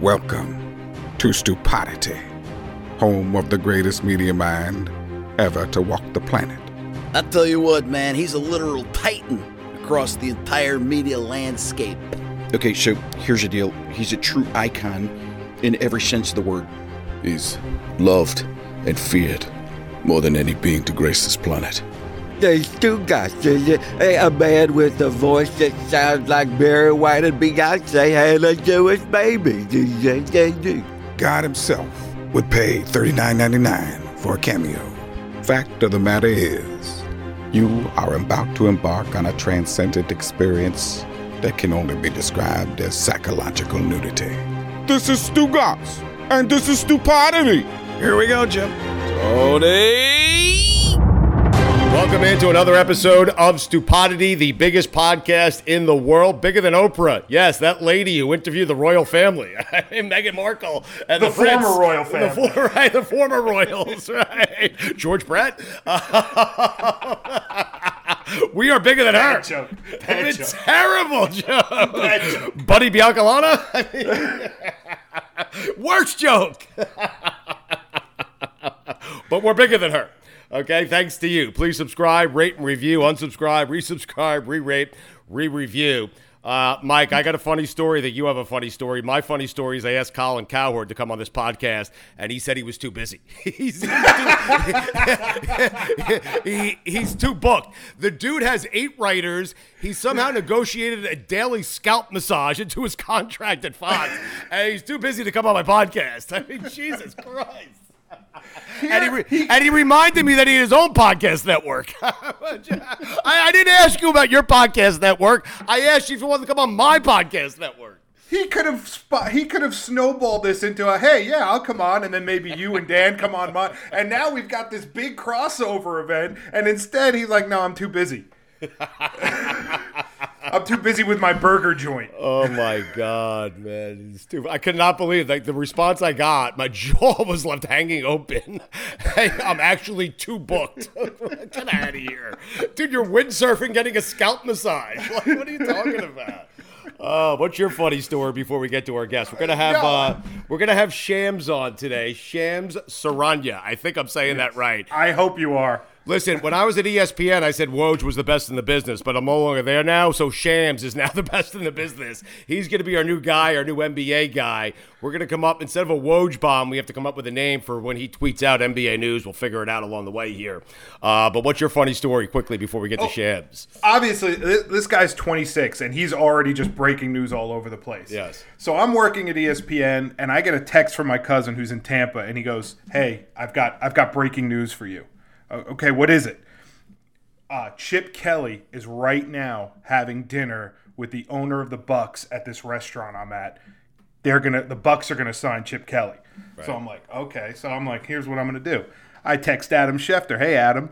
Welcome to Stupidity, home of the greatest media mind ever to walk the planet. I tell you what, man, he's a literal titan across the entire media landscape. Okay, so here's the deal. He's a true icon in every sense of the word. He's loved and feared more than any being to grace this planet. There's two guys. A man with a voice that sounds like Barry White and Beyonce had a Jewish baby. God himself would pay $39.99 for a cameo. Fact of the matter is, you are about to embark on a transcendent experience that can only be described as psychological nudity. This is Stu Goss, and this is Stupidity. Here we go, Jim. Tony! Welcome into another episode of Stupidity, the biggest podcast in the world, bigger than Oprah. Yes, that lady who interviewed the royal family, Meghan Markle, and the former Fritz, royal family, right? The former royals, right? George Brett. We are bigger than her. Joke. It's a terrible joke. Joke. Buddy Biancalana. Worst joke. But we're bigger than her. Okay, thanks to you. Please subscribe, rate and review, unsubscribe, resubscribe, re-rate, re-review. Mike, I got a funny story that you have a funny story. My funny story is I asked Colin Cowherd to come on this podcast, and he said he was too busy. He's too booked. The dude has 8 writers. He somehow negotiated a daily scalp massage into his contract at Fox, and he's too busy to come on my podcast. I mean, Jesus Christ. And he reminded me that he had his own podcast network. I didn't ask you about your podcast network. I asked you if you wanted to come on my podcast network. He could have snowballed this into a, hey, yeah, I'll come on, and then maybe you and Dan come on mine. And now we've got this big crossover event, and instead he's like, no, I'm too busy. I'm too busy with my burger joint. Oh, my God, man. It's too, I could not believe the response I got. My jaw was left hanging open. Hey, I'm actually too booked. Get out of here. Dude, you're windsurfing getting a scalp massage. Like, what are you talking about? What's your funny story before we get to our guest? We're gonna have Shams on today. Shams Charania. I think I'm saying that right. I hope you are. Listen, when I was at ESPN, I said Woj was the best in the business, but I'm no longer there now, so Shams is now the best in the business. He's going to be our new guy, our new NBA guy. We're going to come up, instead of a Woj bomb, we have to come up with a name for when he tweets out NBA news. We'll figure it out along the way here. But what's your funny story quickly before we get to Shams? Obviously, this guy's 26, and he's already just breaking news all over the place. Yes. So I'm working at ESPN, and I get a text from my cousin who's in Tampa, and he goes, hey, I've got breaking news for you. Okay, what is it? Chip Kelly is right now having dinner with the owner of the Bucks at this restaurant I'm at. The Bucks are gonna sign Chip Kelly. Right. So I'm like, okay. So I'm like, here's what I'm gonna do. I text Adam Schefter. Hey, Adam,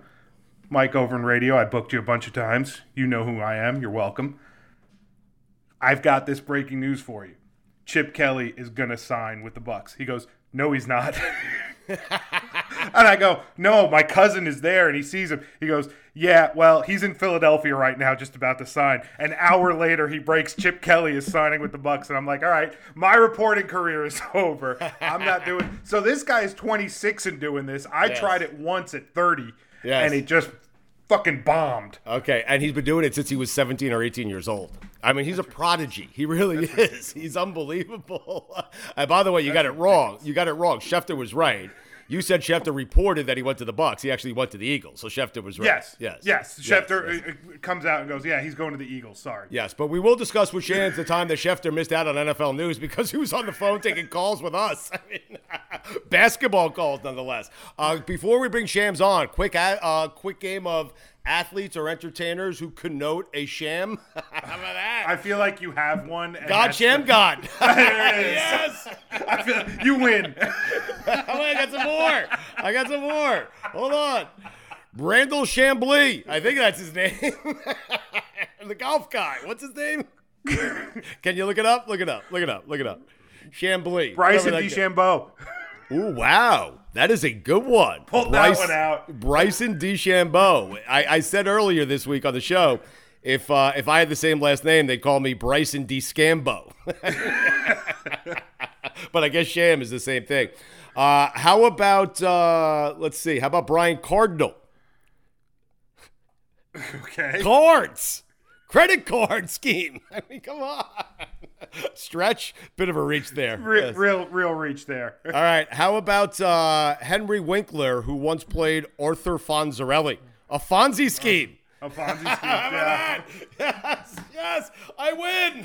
Mike over in radio. I booked you a bunch of times. You know who I am. You're welcome. I've got this breaking news for you. Chip Kelly is gonna sign with the Bucks. He goes, no, he's not. And I go, no, my cousin is there and he sees him. He goes, yeah, well, he's in Philadelphia right now, just about to sign. An hour later, he breaks Chip Kelly is signing with the Bucks, and I'm like, all right, my reporting career is over. I'm not doing. So this guy is 26 and doing this. I tried it once at 30, and it just fucking bombed. Okay, and he's been doing it since he was 17 or 18 years old. I mean, he's a prodigy. He really is. He's unbelievable. And by the way, you got it wrong. Schefter was right. You said Schefter reported that he went to the Bucks. He actually went to the Eagles. So Schefter was right. Yes. Schefter comes out and goes, yeah, he's going to the Eagles. Sorry. Yes, but we will discuss with Shams the time that Schefter missed out on NFL news because he was on the phone taking calls with us. I mean, basketball calls nonetheless. Before we bring Shams on, quick game of athletes or entertainers who connote a sham. How about that? I feel like you have one. And God sham the... God. There it is. Yes. I feel like you win. I got some more. Hold on. Randall Chambly. I think that's his name. The golf guy. What's his name? Can you look it up? Look it up. Chambly. Bryson DeChambeau. Ooh, wow. That is a good one. Pull that one out. Bryson DeChambeau. I said earlier this week on the show, if I had the same last name, they'd call me Bryson DeScambo. But I guess sham is the same thing. How about Brian Cardinal? Okay. Cards. Credit card scheme. I mean, come on. Stretch. Bit of a reach there. Real reach there. All right. How about Henry Winkler, who once played Arthur Fonzarelli? A Fonzie scheme. A Fonzie scheme. How about that? Yes. I win.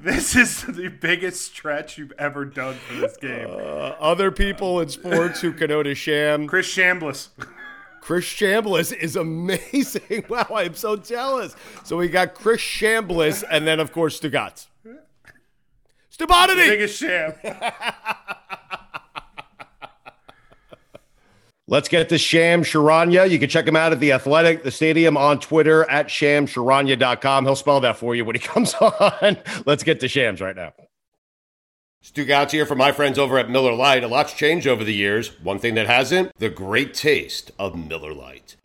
This is the biggest stretch you've ever done for this game. Other people in sports who connote a sham. Chris Chambliss is amazing. Wow, I am so jealous. So we got Chris Chambliss and then, of course, Stugatz. Stubonity! Biggest sham. Let's get to Shams Charania. You can check him out at The Athletic, The Stadium, on Twitter, at shamscharania.com. He'll spell that for you when he comes on. Let's get to Shams right now. Stu Gatz here from my friends over at Miller Lite. A lot's changed over the years. One thing that hasn't, the great taste of Miller Lite.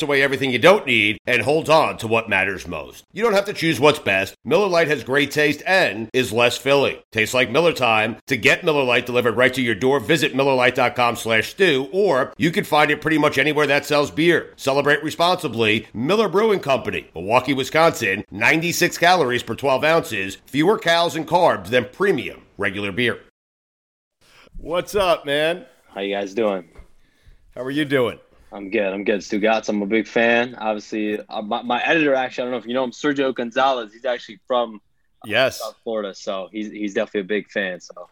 away everything you don't need and holds on to what matters most. You don't have to choose what's best. Miller Lite has great taste and is less filling. Tastes like Miller time. To get Miller Lite delivered right to your door, visit MillerLite.com/stew, or you can find it pretty much anywhere that sells beer. Celebrate responsibly. Miller Brewing Company, Milwaukee, Wisconsin. 96 calories per 12 ounces. Fewer calories and carbs than premium regular beer. What's up, man? How you guys doing? How are you doing? I'm good. Stu Gatz, I'm a big fan. Obviously, my editor, actually, I don't know if you know him, Sergio Gonzalez. He's actually from South Florida, so he's definitely a big fan. So,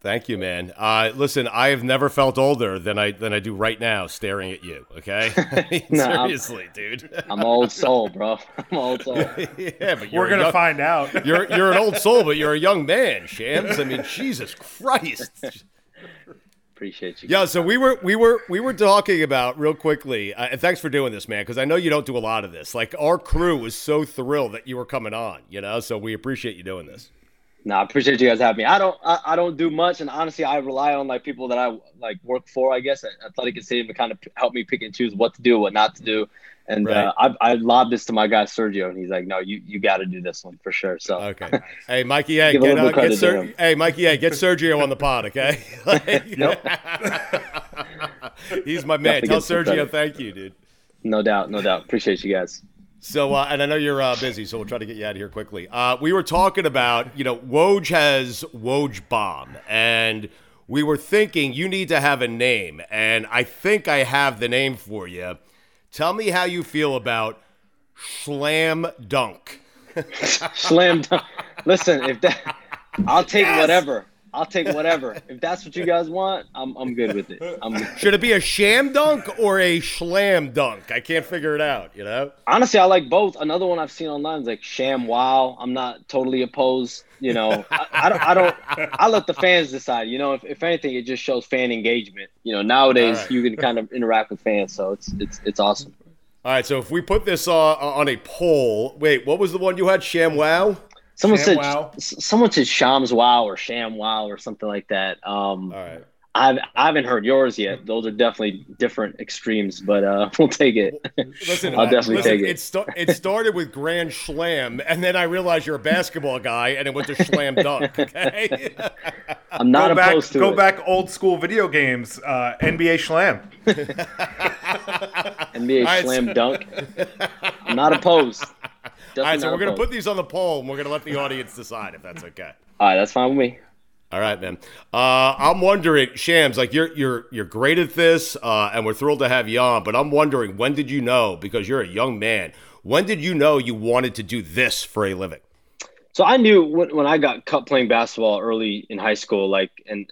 thank you, man. Listen, I have never felt older than I do right now, staring at you. Okay, I mean, seriously, dude. I'm old soul, bro. Yeah, but we're gonna find out. You're an old soul, but you're a young man, Shams. I mean, Jesus Christ. Appreciate you. Yeah, so we were talking about real quickly, and thanks for doing this, man, because I know you don't do a lot of this. Like, our crew was so thrilled that you were coming on, so we appreciate you doing this. No, I appreciate you guys having me. I don't do much, and honestly, I rely on like people that I like work for, I guess, at Athletic and Stadium to kind of help me pick and choose what to do, what not to do. And right. I lobbed this to my guy Sergio, and he's like, "No, you got to do this one for sure." So okay, hey Mikey, get Sergio on the pod, okay? He's my man. Tell Sergio, thank you, dude. No doubt. Appreciate you guys. So, and I know you're busy, so we'll try to get you out of here quickly. We were talking about, Woj has Woj Bomb, and we were thinking you need to have a name, and I think I have the name for you. Tell me how you feel about Slam Dunk. Slam Dunk. Listen, I'll take whatever. If that's what you guys want, I'm good with it. Should it be a sham dunk or a slam dunk? I can't figure it out, Honestly, I like both. Another one I've seen online is like sham wow. I'm not totally opposed, I let the fans decide, if anything, it just shows fan engagement. Nowadays you can kind of interact with fans, so it's awesome. All right, so if we put this on a poll, wait, what was the one you had? Sham wow? Someone said Shams Wow or Sham Wow or something like that. All right. I haven't heard yours yet. Those are definitely different extremes, but we'll take it. Listen, I'll definitely take it. It started with Grand Slam, and then I realized you're a basketball guy, and it went to Slam Dunk. Okay, I'm not opposed to it. Go back old school video games, NBA Slam. NBA Slam Dunk. I'm not opposed. All right, so we're going to put these on the poll, and we're going to let the audience decide if that's okay. All right, that's fine with me. All right, man. I'm wondering, Shams, like you're great at this, and we're thrilled to have you on, but I'm wondering, when did you know, because you're a young man, when did you know you wanted to do this for a living? So I knew when I got cut playing basketball early in high school, like, and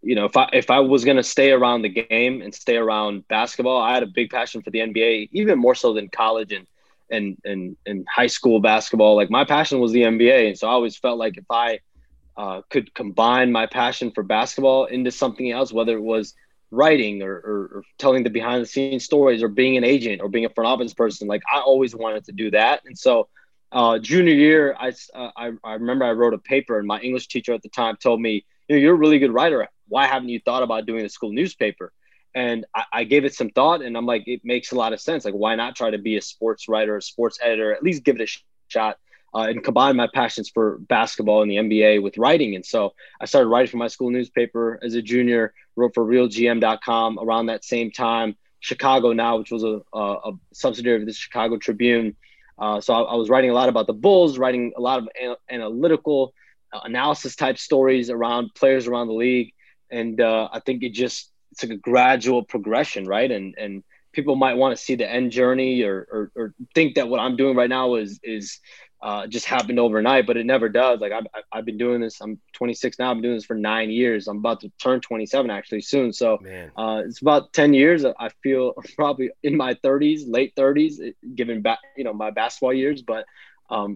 you know, if I was going to stay around the game and stay around basketball, I had a big passion for the NBA, even more so than college and high school basketball. Like, my passion was the NBA. And so I always felt like if I could combine my passion for basketball into something else, whether it was writing or telling the behind the scenes stories or being an agent or being a front office person, like I always wanted to do that. And so junior year, I remember I wrote a paper and my English teacher at the time told me, you know, you're a really good writer. Why haven't you thought about doing the school newspaper? And I gave it some thought and I'm like, it makes a lot of sense. Like, why not try to be a sports writer, a sports editor, at least give it a shot. And combine my passions for basketball and the NBA with writing. And so I started writing for my school newspaper as a junior, wrote for RealGM.com around that same time, Chicago Now, which was a subsidiary of the Chicago Tribune. So I was writing a lot about the Bulls, writing a lot of analytical analysis type stories around players around the league. And I think it's like a gradual progression, right? And people might want to see the end journey or think that what I'm doing right now is just happened overnight, but it never does. Like I've been doing this. I'm 26 now. I've been doing this for 9 years. I'm about to turn 27 actually soon. So it's about 10 years. I feel probably in my 30s, late 30s, given back, you know, my basketball years. But I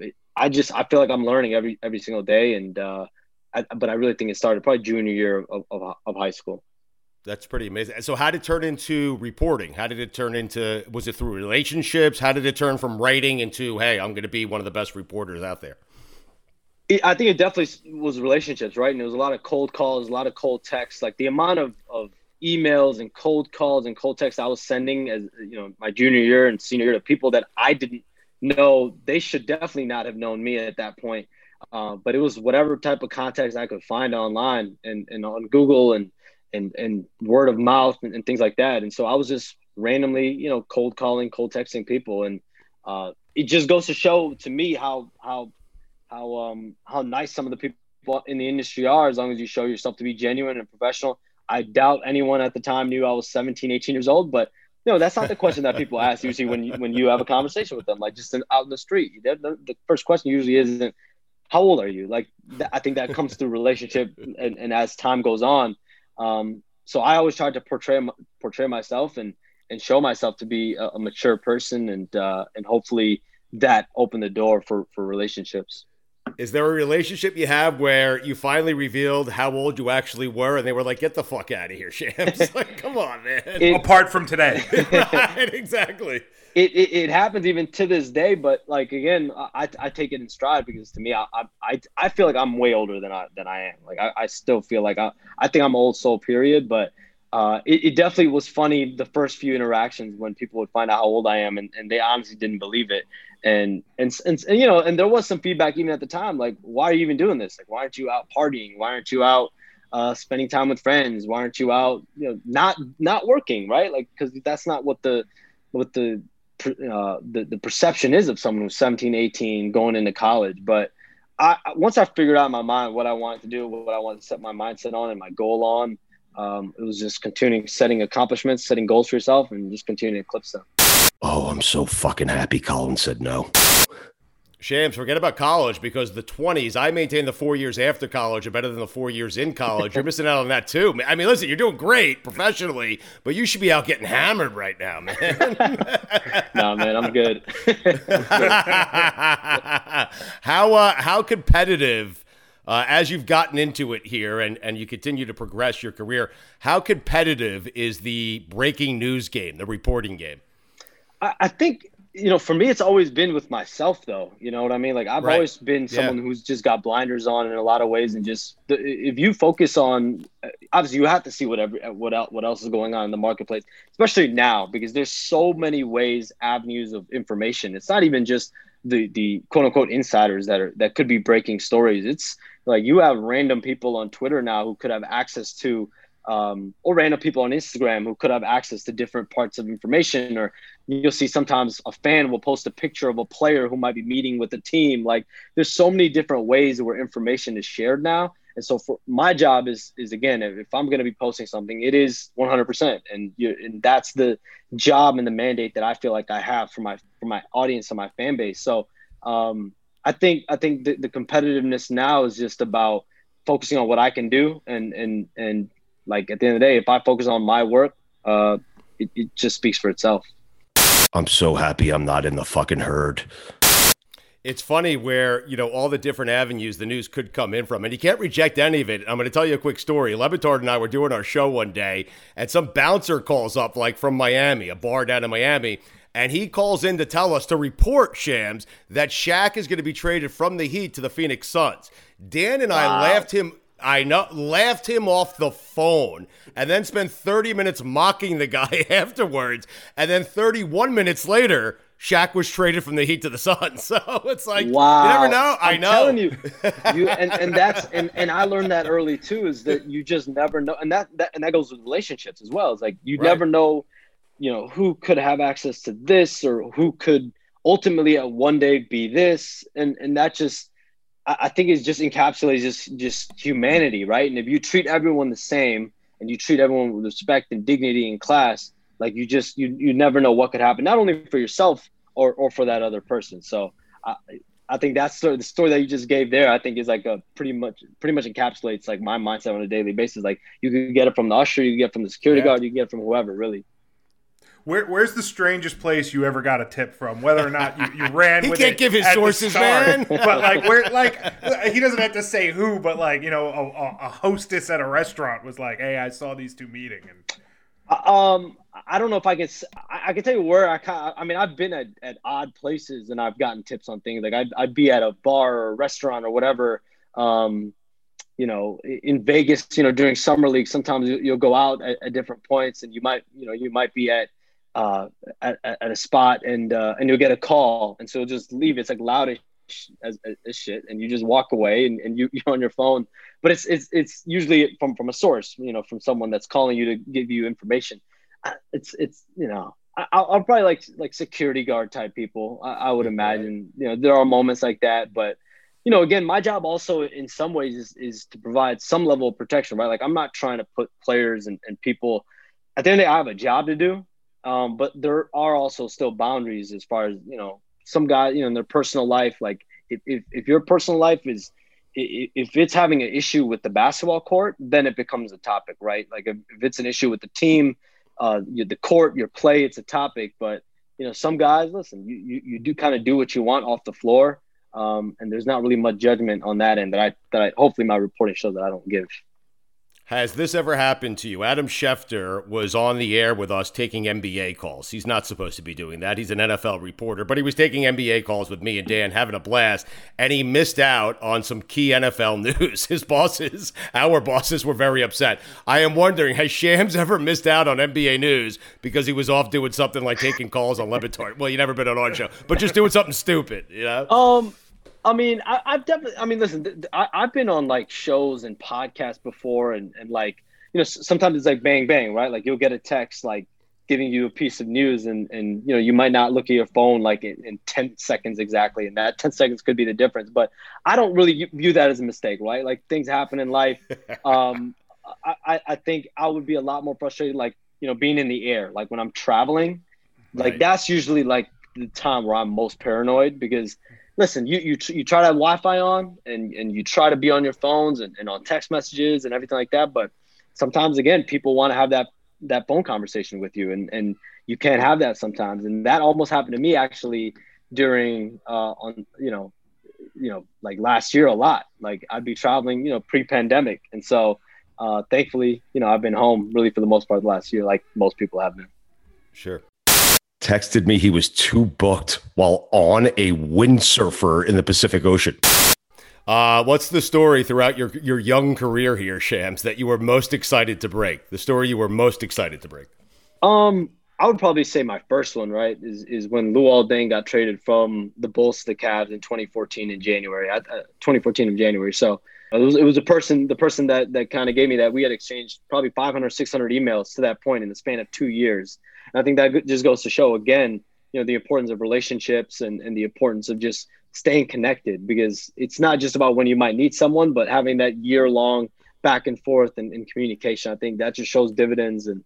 feel like I'm learning every single day. And but I really think it started probably junior year of high school. That's pretty amazing. So how did it turn into reporting? How did it turn into, was it through relationships? How did it turn from writing into, hey, I'm going to be one of the best reporters out there? I think it definitely was relationships, right? And there was a lot of cold calls, a lot of cold texts. Like the amount of emails and cold calls and cold texts I was sending as, you know, my junior year and senior year to people that I didn't know, they should definitely not have known me at that point. But it was whatever type of contacts I could find online and on Google and word of mouth and things like that. And so I was just randomly, you know, cold calling, cold texting people. And it just goes to show to me how nice some of the people in the industry are, as long as you show yourself to be genuine and professional. I doubt anyone at the time knew I was 17, 18 years old, but no, that's not the question that people ask usually when you have a conversation with them, like just out in the street. The first question usually isn't, how old are you? Like, I think that comes through relationship and as time goes on. So I always tried to portray myself and show myself to be a mature person and hopefully that opened the door for relationships. Is there a relationship you have where you finally revealed how old you actually were and they were like, get the fuck out of here, Shams? Like, come on, man. Apart from today. Right, exactly. It happens even to this day, but like, again, I take it in stride because to me, I feel like I'm way older than I am. Like I still feel like I think I'm old soul period, but it definitely was funny the first few interactions when people would find out how old I am and they honestly didn't believe it. And you know, and there was some feedback even at the time, like, why are you even doing this? Like, why aren't you out partying? Why aren't you out spending time with friends? Why aren't you out, you know, not working, right? Like, because that's not what the perception is of someone who's 17, 18 going into college. But once I figured out in my mind what I wanted to do, what I wanted to set my mindset on and my goal on, it was just continuing setting accomplishments, setting goals for yourself and just continuing to eclipse them. Oh, I'm so fucking happy Colin said no. Shams, forget about college because the 20s, I maintain the 4 years after college are better than the 4 years in college. You're missing out on that too. I mean, listen, you're doing great professionally, but you should be out getting hammered right now, man. No, man, I'm good. How competitive, as you've gotten into it here and you continue to progress your career, how competitive is the breaking news game, the reporting game? I think you know, for me, it's always been with myself, though. You know what I mean? Like, I've always been someone who's just got blinders on in a lot of ways, and just if you focus on, obviously, you have to see what else is going on in the marketplace, especially now, because there's so many ways, avenues of information. It's not even just the quote unquote insiders that could be breaking stories. It's like you have random people on Twitter now who could have access to, or random people on Instagram who could have access to different parts of information. Or you'll see sometimes a fan will post a picture of a player who might be meeting with a team. Like, there's so many different ways where information is shared now. And so for my job is again, if I'm going to be posting something, it is 100%. And that's the job and the mandate that I feel like I have for my audience and my fan base. So I think the competitiveness now is just about focusing on what I can do and like, at the end of the day, if I focus on my work, it just speaks for itself. I'm so happy I'm not in the fucking herd. It's funny where, you know, all the different avenues the news could come in from, and you can't reject any of it. I'm going to tell you a quick story. Lebitard and I were doing our show one day, and some bouncer calls up, like, from Miami, a bar down in Miami, and he calls in to tell us, to report, Shams, that Shaq is going to be traded from the Heat to the Phoenix Suns. Dan and I laughed him off the phone, and then spent 30 minutes mocking the guy afterwards. And then 31 minutes later, Shaq was traded from the Heat to the Suns. So it's like, wow. You never know. I'm telling you, and I learned that early too, is that you just never know. And that goes with relationships as well. It's like, you never know, you know, who could have access to this, or who could ultimately at one day be this. And that just, I think it just encapsulates just humanity, right? And if you treat everyone the same, and you treat everyone with respect and dignity and class, like, you just you never know what could happen, not only for yourself or for that other person. So I think that's the story that you just gave there. I think is like a pretty much encapsulates like my mindset on a daily basis. Like, you can get it from the usher, you can get it from the security guard, you can get it from whoever, really. Where's the strangest place you ever got a tip from? Whether or not you ran with it. He can't give his sources, man. But like, he doesn't have to say who, but like, you know, a hostess at a restaurant was like, "Hey, I saw these two meeting." And I don't know if I can. I can tell you where I mean, I've been at odd places and I've gotten tips on things. Like, I'd be at a bar or a restaurant or whatever. You know, in Vegas, you know, during summer league, sometimes you'll go out at different points, and you might be at a spot and you'll get a call, and so you'll just leave. It's like loud as shit, and you just walk away, and you're on your phone, but it's usually from a source, you know, from someone that's calling you to give you information. It's you know, I'll probably like security guard type people. I would imagine, you know, there are moments like that, but you know, again, my job also in some ways is to provide some level of protection, right? Like, I'm not trying to put players and people at the end of the day. I have a job to do. But there are also still boundaries as far as, you know, some guys, you know, in their personal life. Like, if your personal life is, if it's having an issue with the basketball court, then it becomes a topic, right? Like, if it's an issue with the team, the court, your play, it's a topic. But, you know, some guys, listen, you do kind of do what you want off the floor. And there's not really much judgment on that end that I hopefully my reporting shows that I don't give. Has this ever happened to you? Adam Schefter was on the air with us taking NBA calls. He's not supposed to be doing that. He's an NFL reporter, but he was taking NBA calls with me and Dan, having a blast, and he missed out on some key NFL news. His bosses, our bosses, were very upset. I am wondering, has Shams ever missed out on NBA news because he was off doing something like taking calls on Lebitard? Well, you've never been on our show, but just doing something stupid, you know? I mean, I've definitely, I mean, listen, I've been on like shows and podcasts before, and like, you know, sometimes it's like bang, bang, right? Like, you'll get a text, like giving you a piece of news, and you know, you might not look at your phone like in 10 seconds exactly. And that 10 seconds could be the difference, but I don't really view that as a mistake, right? Like, things happen in life. I think I would be a lot more frustrated, like, you know, being in the air, like when I'm traveling, like that's usually like the time where I'm most paranoid, because listen, you try to have Wi-Fi on, and you try to be on your phones and on text messages and everything like that. But sometimes, again, people want to have that phone conversation with you, and you can't have that sometimes. And that almost happened to me actually during on you know like last year a lot. Like, I'd be traveling, you know, pre-pandemic, and so thankfully, you know, I've been home really for the most part the last year, like most people have been. Sure. texted me he was too booked while on a windsurfer in the Pacific Ocean. What's the story throughout your young career here, Shams, that you were most excited to break? The story you were most excited to break? I would probably say my first one, right, is when Luol Deng got traded from the Bulls to the Cavs in 2014 in January. So it was the person that kind of gave me that. We had exchanged probably 500, 600 emails to that point in the span of 2 years. And I think that just goes to show, again, you know, the importance of relationships and the importance of just staying connected, because it's not just about when you might need someone, but having that year-long back and forth and communication. I think that just shows dividends. And,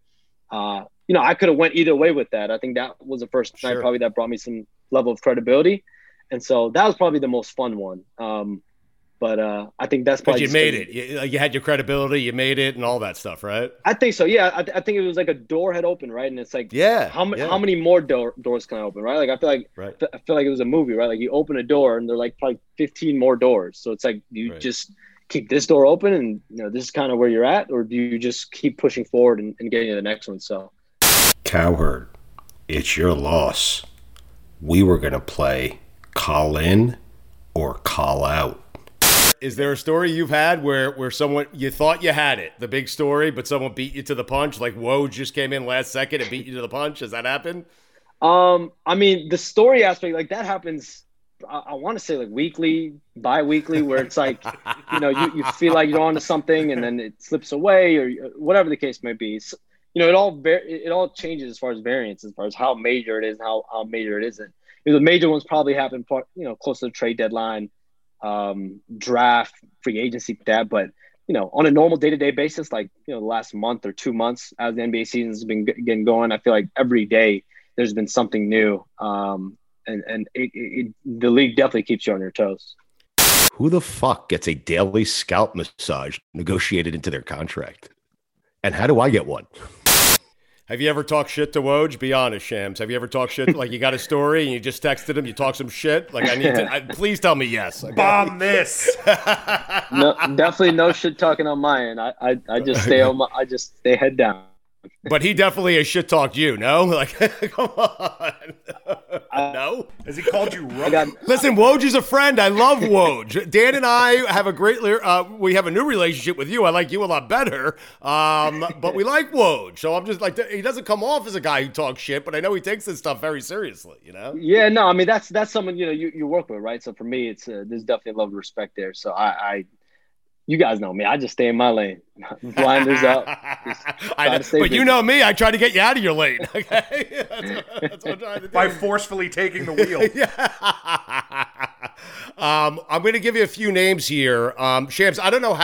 you know, I could have went either way with that. I think that was the first night probably that brought me some level of credibility. And so that was probably the most fun one. But I think that's probably. But you made it. You had your credibility. You made it, and all that stuff, right? I think so. Yeah, I think it was like a door had opened, right? And it's like, how many more doors can I open, right? Like I feel like it was a movie, right? Like you open a door, and there are like probably 15 more doors. So it's like you just keep this door open, and you know this is kind of where you're at, or do you just keep pushing forward and getting to the next one? So, Cowherd, it's your loss. We were gonna play call in or call out. Is there a story you've had where someone, you thought you had it, the big story, but someone beat you to the punch? Like Woj just came in last second and beat you to the punch. Has that happened? I mean, the story aspect, like that happens, I want to say like weekly, bi-weekly, where it's like, you know, you feel like you're onto something and then it slips away or whatever the case may be. So, you know, it all changes as far as variance, as far as how major it is and how major it isn't. The major ones probably happen, you know, close to the trade deadline. Draft, free agency, that, but you know, on a normal day-to-day basis, like you know, the last month or 2 months as the NBA season has been getting going, I feel like every day there's been something new, and the league definitely keeps you on your toes. Who the fuck gets a daily scalp massage negotiated into their contract, and how do I get one? Have you ever talked shit to Woj? Be honest, Shams. Have you ever talked shit? Like you got a story and you just texted him. You talked some shit. Like I need to. Please tell me yes. Bomb this. No, definitely no shit talking on my end. I just stay head down. But he definitely has shit talked you. No, like come on. No, has he called you? Listen, Woj is a friend. I love Woj. Dan and I have a great. We have a new relationship with you. I like you a lot better. But we like Woj. So I'm just like, he doesn't come off as a guy who talks shit, but I know he takes this stuff very seriously. You know? Yeah. No, I mean that's someone you know you work with, right? So for me, it's there's definitely a love and respect there. So you guys know me. I just stay in my lane. Blinders up. But you know me. I try to get you out of your lane. Okay, that's what I'm trying to do. By forcefully taking the wheel. I'm going to give you a few names here. Shams, I don't know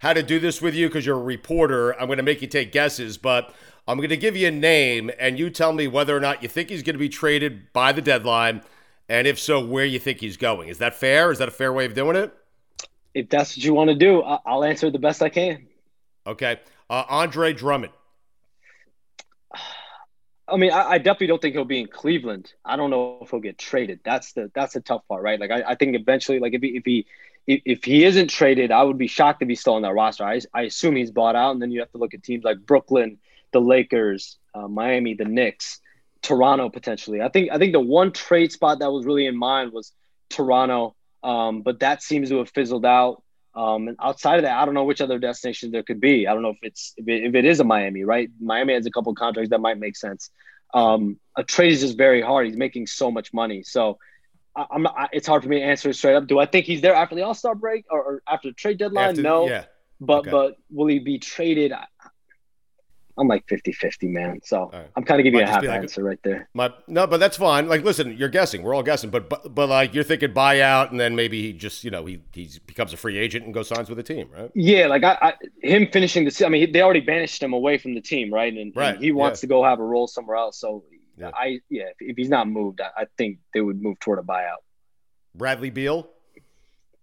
how to do this with you because you're a reporter. I'm going to make you take guesses, but I'm going to give you a name, and you tell me whether or not you think he's going to be traded by the deadline, and if so, where you think he's going. Is that fair? Is that a fair way of doing it? If that's what you want to do, I'll answer the best I can. Okay. Andre Drummond. I mean, I definitely don't think he'll be in Cleveland. I don't know if he'll get traded. That's the tough part, right? Like, I think eventually, like, if he isn't traded, I would be shocked if he's still on that roster. I assume he's bought out, and then you have to look at teams like Brooklyn, the Lakers, Miami, the Knicks, Toronto potentially. I think the one trade spot that was really in mind was Toronto. But that seems to have fizzled out. And outside of that, I don't know which other destinations there could be. I don't know if it is a Miami, right? Miami has a couple of contracts that might make sense. A trade is just very hard. He's making so much money. So it's hard for me to answer straight up. Do I think he's there after the All-Star break or after the trade deadline? No. Yeah. But will he be traded? I'm like 50-50, man. So right. I'm kind of giving you a half answer right there. No, but that's fine. Like, listen, you're guessing. We're all guessing. But like, you're thinking buyout, and then maybe he just, you know, he becomes a free agent and goes signs with a team, right? Yeah, like him finishing the season. I mean, they already banished him away from the team, right? And he wants to go have a role somewhere else. So, if he's not moved, I think they would move toward a buyout. Bradley Beal?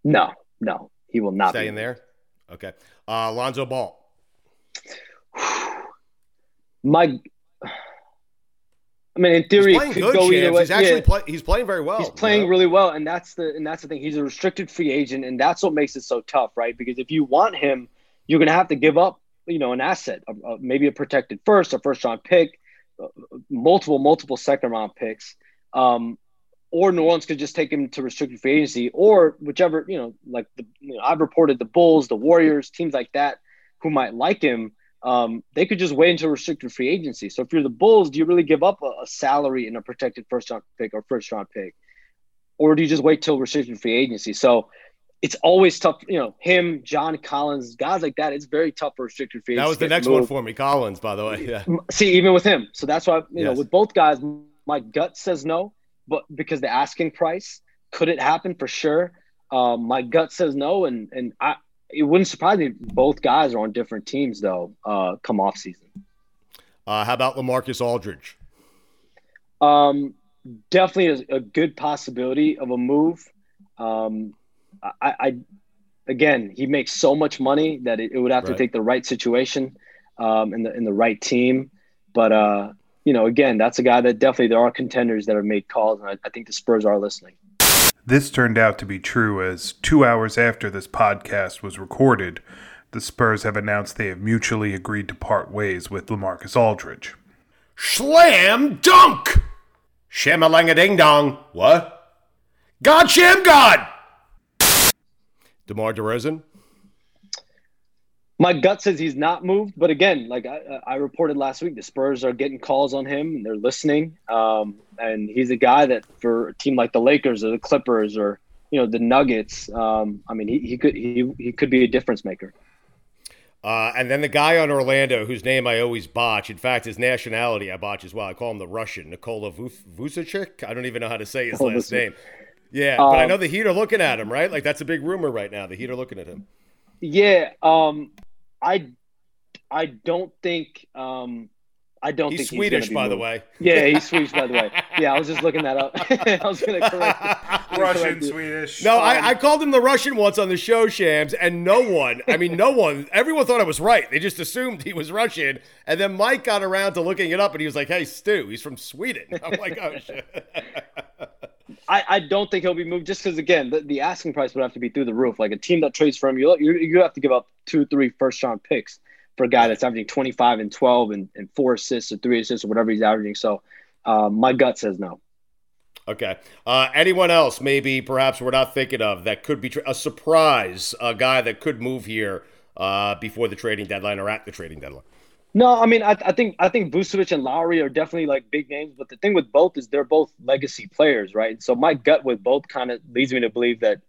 No, he will not be. Stay in there? Okay. Alonzo Ball? In theory, it could go either way. He's actually he's playing very well. He's playing really well, and that's the thing. He's a restricted free agent, and that's what makes it so tough, right? Because if you want him, you're going to have to give up, you know, an asset, maybe a protected first, a first-round pick, multiple second round picks, or New Orleans could just take him to restricted free agency, or whichever, like I've reported the Bulls, the Warriors, teams like that who might like him. They could just wait until restricted free agency. So if you're the Bulls, do you really give up a salary and a protected first-round pick or first-round pick? Or do you just wait till restricted free agency? So it's always tough, him, John Collins, guys like that, it's very tough for restricted free agency. That was the next one for me, Collins, by the way. Yeah. See, even with him. So that's why, know, with both guys, my gut says no, but because the asking price, could it happen? For sure. My gut says no, and it wouldn't surprise me if both guys are on different teams, though, come off season. How about LaMarcus Aldridge? Definitely a good possibility of a move. Again, he makes so much money that it would have to take the right situation and the right team. But, again, that's a guy that definitely there are contenders that have made calls, and I think the Spurs are listening. This turned out to be true, as 2 hours after this podcast was recorded, the Spurs have announced they have mutually agreed to part ways with LaMarcus Aldridge. Slam dunk! Shamalangading-dong. What? God sham God! DeMar DeRozan? My gut says he's not moved, but again, like I reported last week, the Spurs are getting calls on him, and they're listening. And he's a guy that for a team like the Lakers or the Clippers or the Nuggets, he could be a difference maker. And then the guy on Orlando whose name I always botch. In fact, his nationality I botch as well. I call him the Russian, Nikola Vucevic. I don't even know how to say his last name. Yeah, but I know the Heat are looking at him, right? Like that's a big rumor right now. The Heat are looking at him. Yeah, I don't think he's Swedish, by the way. Yeah, he's Swedish, by the way. Yeah, I was just looking that up. I was going to correct it. Russian, Swedish. No, I called him the Russian once on the show, Shams, and no one, everyone thought I was right. They just assumed he was Russian, and then Mike got around to looking it up, and he was like, hey, Stu, he's from Sweden. I'm like, oh, shit. I don't think he'll be moved just because, again, the asking price would have to be through the roof. Like a team that trades for him, you have to give up 2-3 first-round picks for a guy that's averaging 25 and 12 and 4 assists or 3 assists or whatever he's averaging. So my gut says no. Okay. Anyone else maybe perhaps we're not thinking of that could be a surprise, a guy that could move here before the trading deadline or at the trading deadline? No, I mean, I think Vucevic and Lowry are definitely like big names, but the thing with both is they're both legacy players, right? So my gut with both kind of leads me to believe that,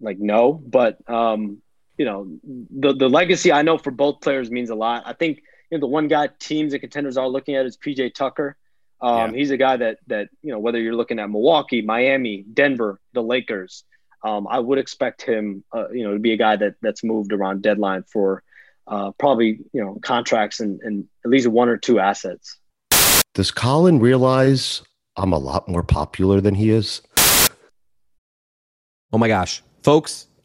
like, no. But, the legacy I know for both players means a lot. I think the one guy teams and contenders are looking at is PJ Tucker. He's a guy that whether you're looking at Milwaukee, Miami, Denver, the Lakers, I would expect him, to be a guy that's moved around deadline for – probably, contracts and at least 1 or 2 assets. Does Colin realize I'm a lot more popular than he is? Oh my gosh. Folks,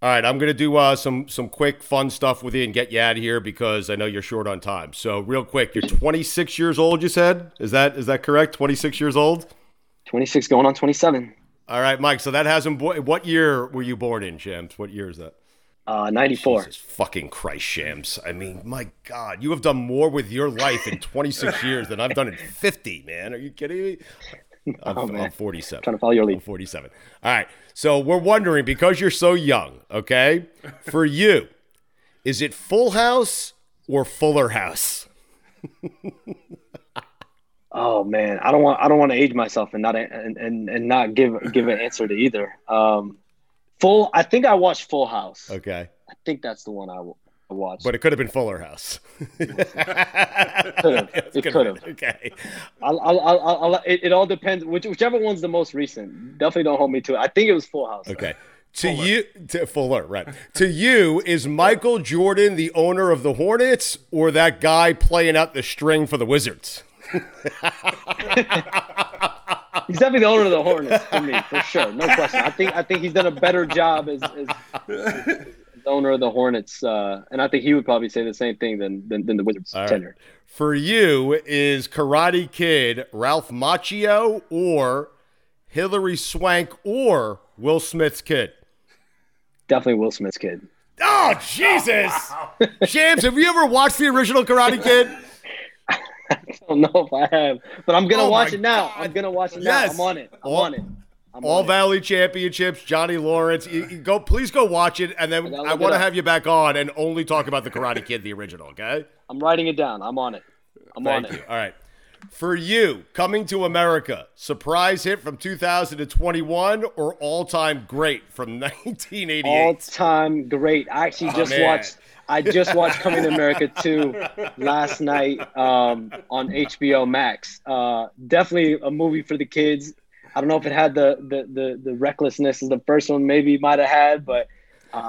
All right, I'm going to do some quick fun stuff with you and get you out of here because I know you're short on time. So real quick, you're 26 years old, you said? Is that correct? 26 years old? 26 going on 27. All right, Mike, so that hasn't – what year were you born in, Shams? What year is that? 94. Jesus fucking Christ, Shams. I mean, my God, you have done more with your life in 26 years than I've done in 50, man. Are you kidding me? I'm 47. I'm trying to follow your lead. I'm 47. All right. So we're wondering, because you're so young, okay, for you, is it Full House or Fuller House? Oh man, I don't want to age myself and not give an answer to either. I think I watched Full House. Okay. I think that's the one I watched. But it could have been Fuller House. It could have. Okay. It all depends. Whichever one's the most recent. Definitely don't hold me to it. I think it was Full House. Okay. To you, is Michael Jordan the owner of the Hornets or that guy playing out the string for the Wizards? He's definitely the owner of the Hornets for me, for sure. No question. I think he's done a better job as owner of the Hornets, and I think he would probably say the same thing than the Wizards' tenure. For you, is Karate Kid Ralph Macchio or Hilary Swank or Will Smith's kid? Definitely Will Smith's kid. Oh, Jesus! Oh, wow. James, have you ever watched the original Karate Kid? I don't know if I have, but I'm going to watch it now. I'm going to watch it now. I'm on it. All Valley Championships, Johnny Lawrence. Please go watch it, and then I want to have you back on and only talk about the Karate Kid, the original, okay? I'm writing it down. I'm on it. Thank you. All right. For you, Coming to America, surprise hit from 2021 or all-time great from 1988? All-time great. I actually just watched Coming to America 2 last night on HBO Max. Definitely a movie for the kids. I don't know if it had the recklessness as the first one maybe might have had, but it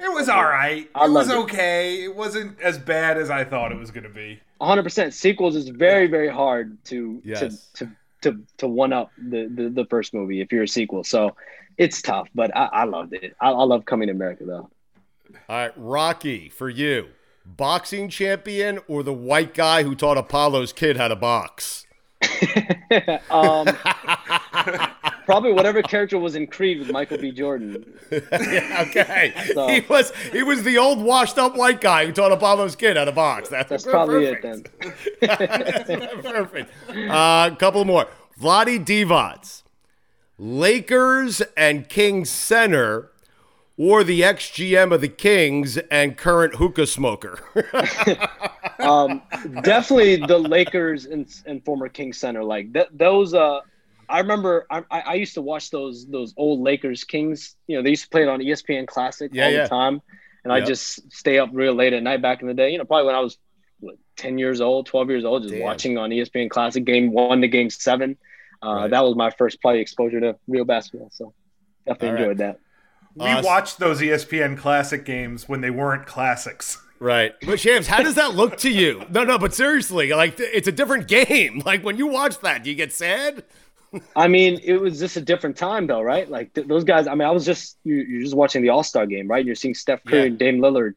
was all right. It was okay. It wasn't as bad as I thought it was going to be. 100%. Sequels is very, very hard to one up the first movie if you're a sequel. So it's tough, but I loved it. I love Coming to America though. All right, Rocky, for you, boxing champion or the white guy who taught Apollo's kid how to box? Probably whatever character was in Creed with Michael B. Jordan. Yeah, okay. So, he was the old washed up white guy who taught Apollo's kid how to box. That's probably perfect. It then. Perfect. A couple more. Vlade Divac, Lakers and Kings center or the ex-GM of the Kings and current hookah smoker? Definitely the Lakers and former Kings center. Like those, I remember I used to watch those old Lakers Kings. You know, they used to play it on ESPN Classic all the time, and I just stay up real late at night back in the day. You know, probably when I was 12 years old, just watching on ESPN Classic game 1 to game 7. That was my first probably exposure to real basketball. So definitely enjoyed that. We watched those ESPN Classic games when they weren't classics. Right. But Shams, how does that look to you? No, but seriously, like it's a different game. Like when you watch that, do you get sad? I mean, it was just a different time though, right? Like those guys, I mean, I was just, you're just watching the All-Star game, right? You're seeing Steph Curry and Dame Lillard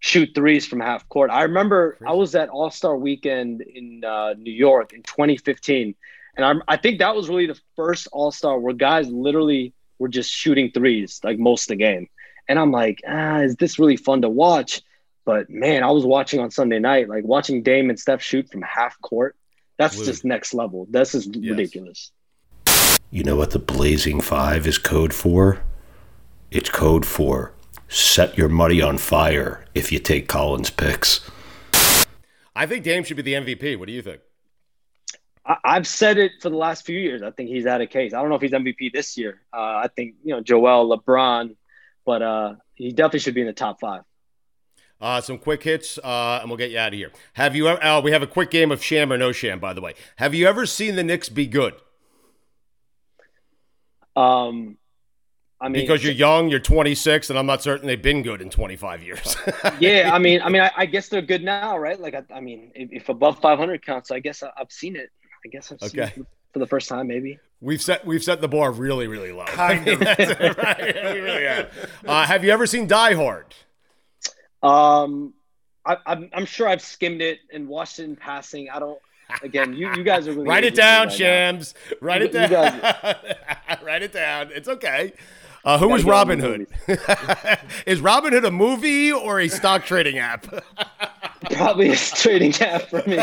shoot threes from half court. I remember I was at All-Star weekend in New York in 2015. And I think that was really the first All-Star where guys literally were just shooting threes like most of the game. And I'm like, is this really fun to watch? But, man, I was watching on Sunday night, like watching Dame and Steph shoot from half court. That's just next level. That's just ridiculous. You know what the Blazing Five is code for? It's code for set your money on fire if you take Collins' picks. I think Dame should be the MVP. What do you think? I've said it for the last few years. I think he's out of case. I don't know if he's MVP this year. I think, you know, Joel, LeBron, but he definitely should be in the top five. Some quick hits, and we'll get you out of here. Have you ever? We have a quick game of Sham or No Sham, by the way. Have you ever seen the Knicks be good? I mean, because you're young, you're 26, and I'm not certain they've been good in 25 years. Yeah, I mean, I guess they're good now, right? Like, I mean, if above 500 counts, I guess I've seen it. I guess I've seen it for the first time, maybe. We've set the bar really, really low. Kind of. Right? We really have. Have you ever seen Die Hard? I'm sure I've skimmed it and watched it in passing. You guys are really write it down, right, Shams. Now. Write it down. Write it down. It's okay. Who is Robin Hood? Is Robin Hood a movie or a stock trading app? Probably a trading app for me.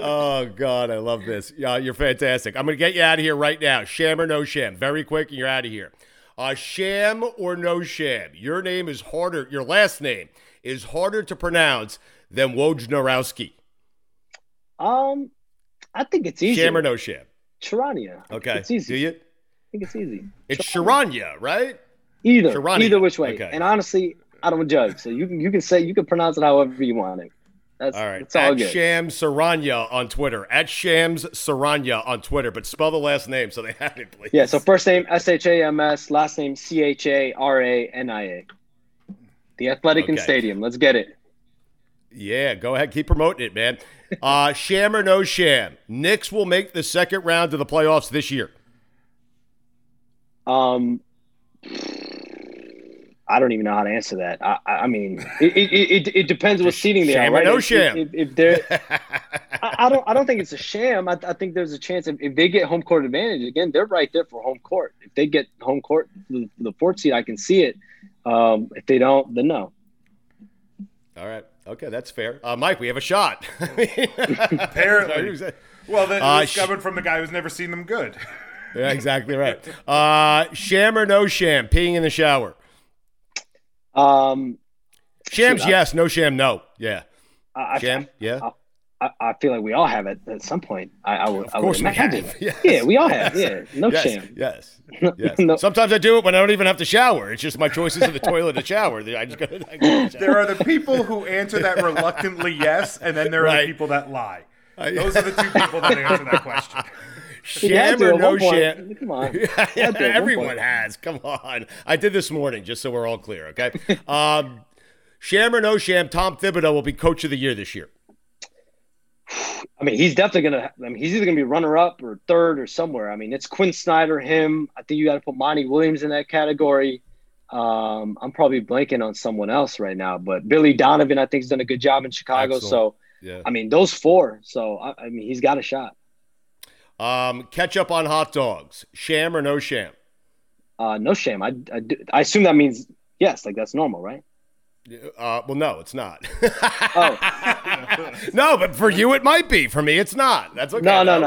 Oh God, I love this. Yeah, you're fantastic. I'm gonna get you out of here right now. Sham or no sham? Very quick, and you're out of here. Sham or no sham? Your last name is harder to pronounce than Wojnarowski? I think it's easy. Sham or no sham? Charania. Okay. It's easy. Do you? I think it's easy. It's Charania, right? Either which way. Okay. And honestly, I don't judge. So you can pronounce it however you want it. That's all right. It's all good. Shams Charania on Twitter. But spell the last name so they have it, please. Yeah. So first name Shams, last name Charania. The Athletic and Stadium. Let's get it. Yeah, go ahead. Keep promoting it, man. Sham or no sham? Knicks will make the second round of the playoffs this year. I don't even know how to answer that. I mean, it depends what seeding they are, right? Sham or no sham? If they're, I don't think it's a sham. I think there's a chance if they get home court advantage again, they're right there for home court. If they get home court, the fourth seed, I can see it. If they don't, then no. All right. Okay, that's fair. Mike, we have a shot. Apparently. Well, then discovered from the guy who's never seen them good. Yeah, exactly right. Sham or no sham? Peeing in the shower. Shams, yes. No sham, no. Yeah. Yeah. I feel like we all have it at some point. Of course we have. Yes. Yeah, we all have. Yes. Yeah, no sham. Yes. No. Sometimes I do it when I don't even have to shower. It's just my choices of the toilet and shower. There are the people who answer that reluctantly yes, and then there are the people that lie. Those are the two people that answer that question. Sham or no sham? Come on. Everyone has. Come on. I did this morning, just so we're all clear, okay? Sham or no sham, Tom Thibodeau will be coach of the year this year. I mean, he's definitely going to – I mean, he's either going to be runner-up or third or somewhere. I mean, it's Quinn Snyder, him. I think you got to put Monty Williams in that category. I'm probably blanking on someone else right now. But Billy Donovan, I think, has done a good job in Chicago. Excellent. So, yeah. I mean, those four. So, I mean, he's got a shot. Ketchup on hot dogs, sham or no sham? No sham. I assume that means yes, like that's normal, right? Well, no, it's not. Oh. No, but for you it might be. For me, it's not. That's okay. No.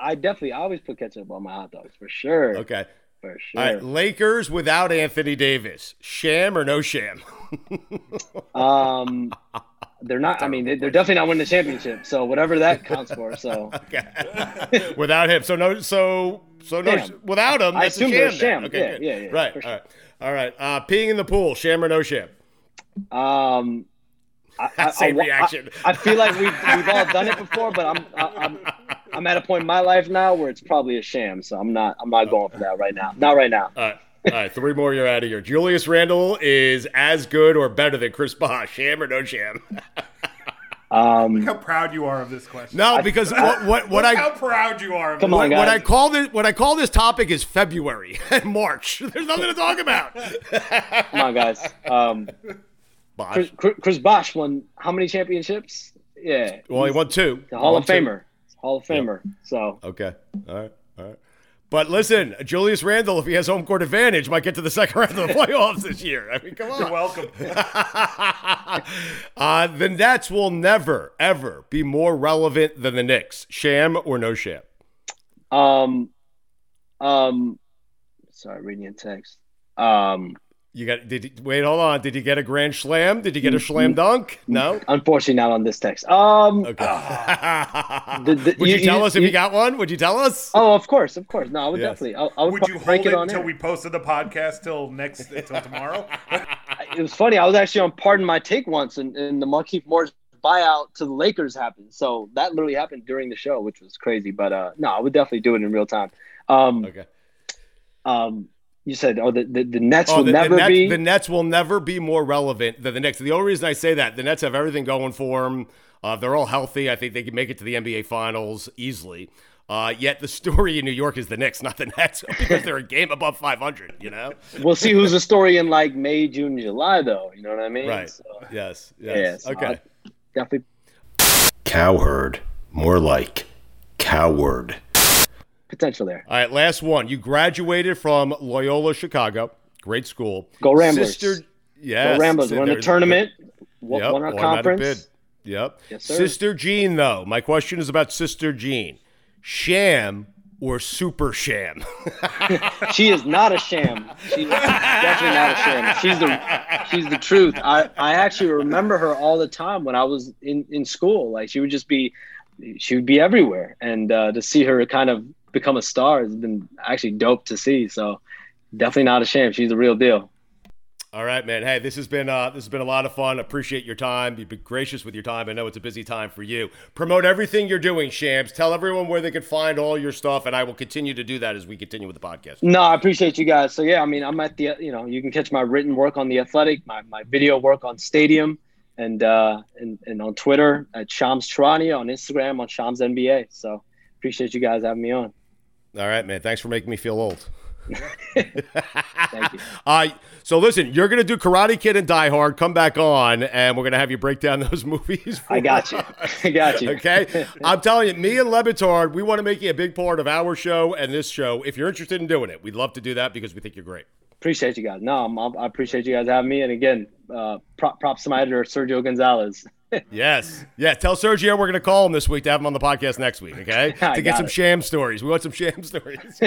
I definitely always put ketchup on my hot dogs, for sure. Okay. For sure. All right, Lakers without Anthony Davis, sham or no sham? They're not – I mean, they're definitely not winning the championship, so whatever that counts for, so. Okay. Without him. So no. Without him, that's a sham. I assume they're a sham. Okay, yeah. Right, sure. All right. Peeing in the pool, sham or no sham? Same reaction. I feel like we've all done it before, but I'm at a point in my life now where it's probably a sham, so I'm not going for that right now. Not right now. All right, three more, you're out of here. Julius Randle is as good or better than Chris Bosh. Sham or no sham? Look how proud you are of this question. No, because what I how proud you are. Of come on, guys. What I call this topic is February and March. There's nothing to talk about. Come on, guys. Bosh. Chris Bosh won how many championships? Yeah. Well, he won two. The Hall of Famer. Yeah. So. Okay. All right. But listen, Julius Randle, if he has home court advantage, might get to the second round of the playoffs this year. I mean, come on. You're welcome. The Nets will never, ever be more relevant than the Knicks. Sham or no sham? Sorry, reading a text. You got? Wait, hold on. Did you get a grand slam? Did you get a slam dunk? No? Unfortunately, not on this text. Okay. Would you tell us if you got one? Would you tell us? Oh, of course. No, I would definitely. I would you hold it until we posted the podcast till tomorrow? It was funny. I was actually on Pardon My Take once, and the Markieff Morris buyout to the Lakers happened. So that literally happened during the show, which was crazy. But no, I would definitely do it in real time. Okay. You said, the Nets will never be. The Nets will never be more relevant than the Knicks. The only reason I say that, the Nets have everything going for them. They're all healthy. I think they can make it to the NBA Finals easily. Yet the story in New York is the Knicks, not the Nets, because they're a game above 500, you know? We'll see who's the story in, like, May, June, July, though. You know what I mean? Right. So, yes. Yeah, so okay. Definitely. Cowherd. More like coward. Potential there. All right, last one. You graduated from Loyola Chicago. Great school. Go Ramblers. Go Ramblers. Won the tournament. Won our conference. Yep. Yes, sir. Sister Jean, though. My question is about Sister Jean. Sham or super sham? She is not a sham. She's definitely not a sham. She's the truth. I actually remember her all the time when I was in school. Like she would be everywhere. And to see her kind of become a star has been actually dope to see. So definitely not a sham. She's the real deal. All right, man. Hey, this has been a lot of fun. Appreciate your time. You've been gracious with your time. I know it's a busy time for you. Promote everything you're doing, Shams. Tell everyone where they can find all your stuff, and I will continue to do that as we continue with the podcast. No, I appreciate you guys. So, yeah, I mean, I'm at the, you know, you can catch my written work on The Athletic, my video work on Stadium, and on Twitter at Shams Charania, on Instagram on Shams NBA. So appreciate you guys having me on. All right, man. Thanks for making me feel old. Thank you. So listen, you're going to do Karate Kid and Die Hard. Come back on, and we're going to have you break down those movies. I got you. Okay? I'm telling you, me and Lebitard, we want to make you a big part of our show and this show. If you're interested in doing it, we'd love to do that because we think you're great. Appreciate you guys. No, I appreciate you guys having me. And again, props to my editor, Sergio Gonzalez. Yes. Yeah. Tell Sergio we're going to call him this week to have him on the podcast next week. Okay. To get some sham stories. We want some sham stories.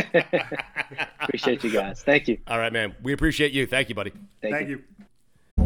Appreciate you guys. Thank you. All right, man. We appreciate you. Thank you, buddy. Thank you.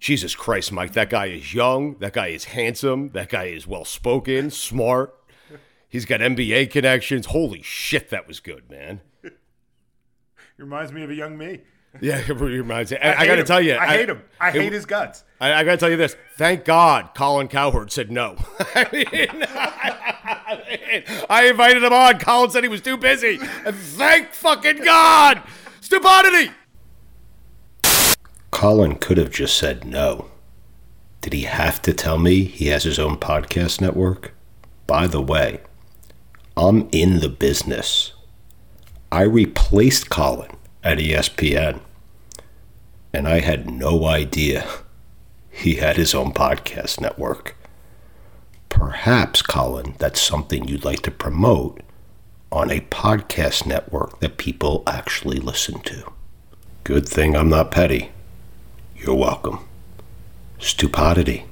Jesus Christ, Mike, that guy is young, that guy is handsome, that guy is well-spoken, smart, he's got NBA connections. Holy shit, that was good, man. Reminds me of a young me. Yeah, it reminds me. I got to tell you. I hate him. I hate his guts. I got to tell you this. Thank God Colin Cowherd said no. I invited him on. Colin said he was too busy. And thank fucking God. Stupidity. Colin could have just said no. Did he have to tell me he has his own podcast network? By the way, I'm in the business. I replaced Colin at ESPN, and I had no idea he had his own podcast network. Perhaps, Colin, that's something you'd like to promote on a podcast network that people actually listen to. Good thing I'm not petty. You're welcome. Stupidity.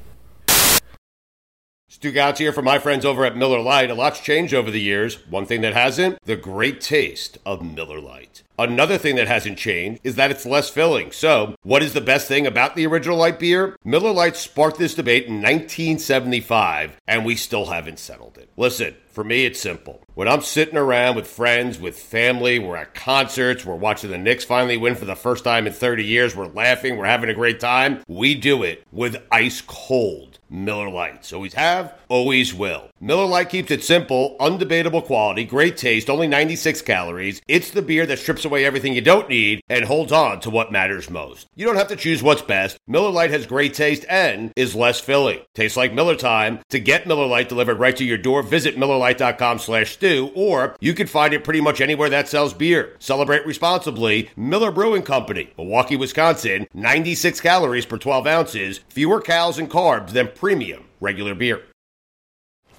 Stu Gouts here from my friends over at Miller Lite. A lot's changed over the years. One thing that hasn't, the great taste of Miller Lite. Another thing that hasn't changed is that it's less filling. So, what is the best thing about the original light beer? Miller Lite sparked this debate in 1975, and we still haven't settled it. Listen, for me, it's simple. When I'm sitting around with friends, with family, we're at concerts, we're watching the Knicks finally win for the first time in 30 years, we're laughing, we're having a great time, we do it with ice cold Miller Lites. Always have, always will. Miller Lite keeps it simple, undebatable quality, great taste, only 96 calories. It's the beer that strips away everything you don't need and holds on to what matters most. You don't have to choose what's best. Miller Lite has great taste and is less filling. Tastes like Miller time. To get Miller Lite delivered right to your door, visit MillerLite.com/stew, or you can find it pretty much anywhere that sells beer. Celebrate responsibly. Miller Brewing Company, Milwaukee, Wisconsin. 96 calories per 12 ounces. Fewer calories and carbs than premium regular beer.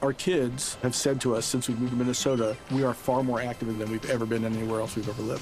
Our kids have said to us since we moved to Minnesota, we are far more active than we've ever been anywhere else we've ever lived.